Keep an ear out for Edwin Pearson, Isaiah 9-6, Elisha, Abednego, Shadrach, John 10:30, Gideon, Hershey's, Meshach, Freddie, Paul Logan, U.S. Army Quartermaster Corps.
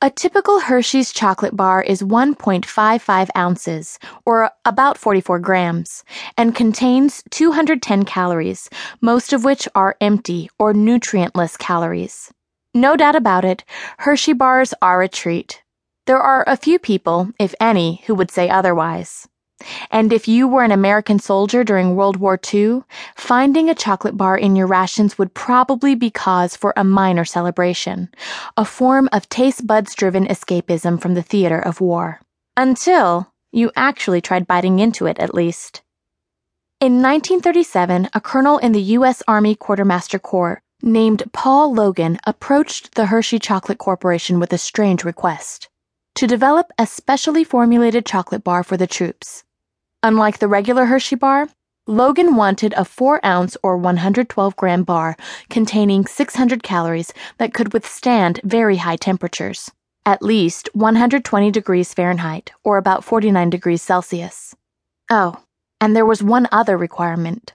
A typical Hershey's chocolate bar is 1.55 ounces, or about 44 grams, and contains 210 calories, most of which are empty or nutrient-less calories. No doubt about it, Hershey bars are a treat. There are a few people, if any, who would say otherwise. And if you were an American soldier during World War II, finding a chocolate bar in your rations would probably be cause for a minor celebration, a form of taste buds-driven escapism from the theater of war. Until you actually tried biting into it, at least. In 1937, a colonel in the U.S. Army Quartermaster Corps named Paul Logan approached the Hershey Chocolate Corporation with a strange request: to develop a specially formulated chocolate bar for the troops. Unlike the regular Hershey bar, Logan wanted a 4-ounce or 112-gram bar containing 600 calories that could withstand very high temperatures, at least 120 degrees Fahrenheit or about 49 degrees Celsius. Oh, and there was one other requirement.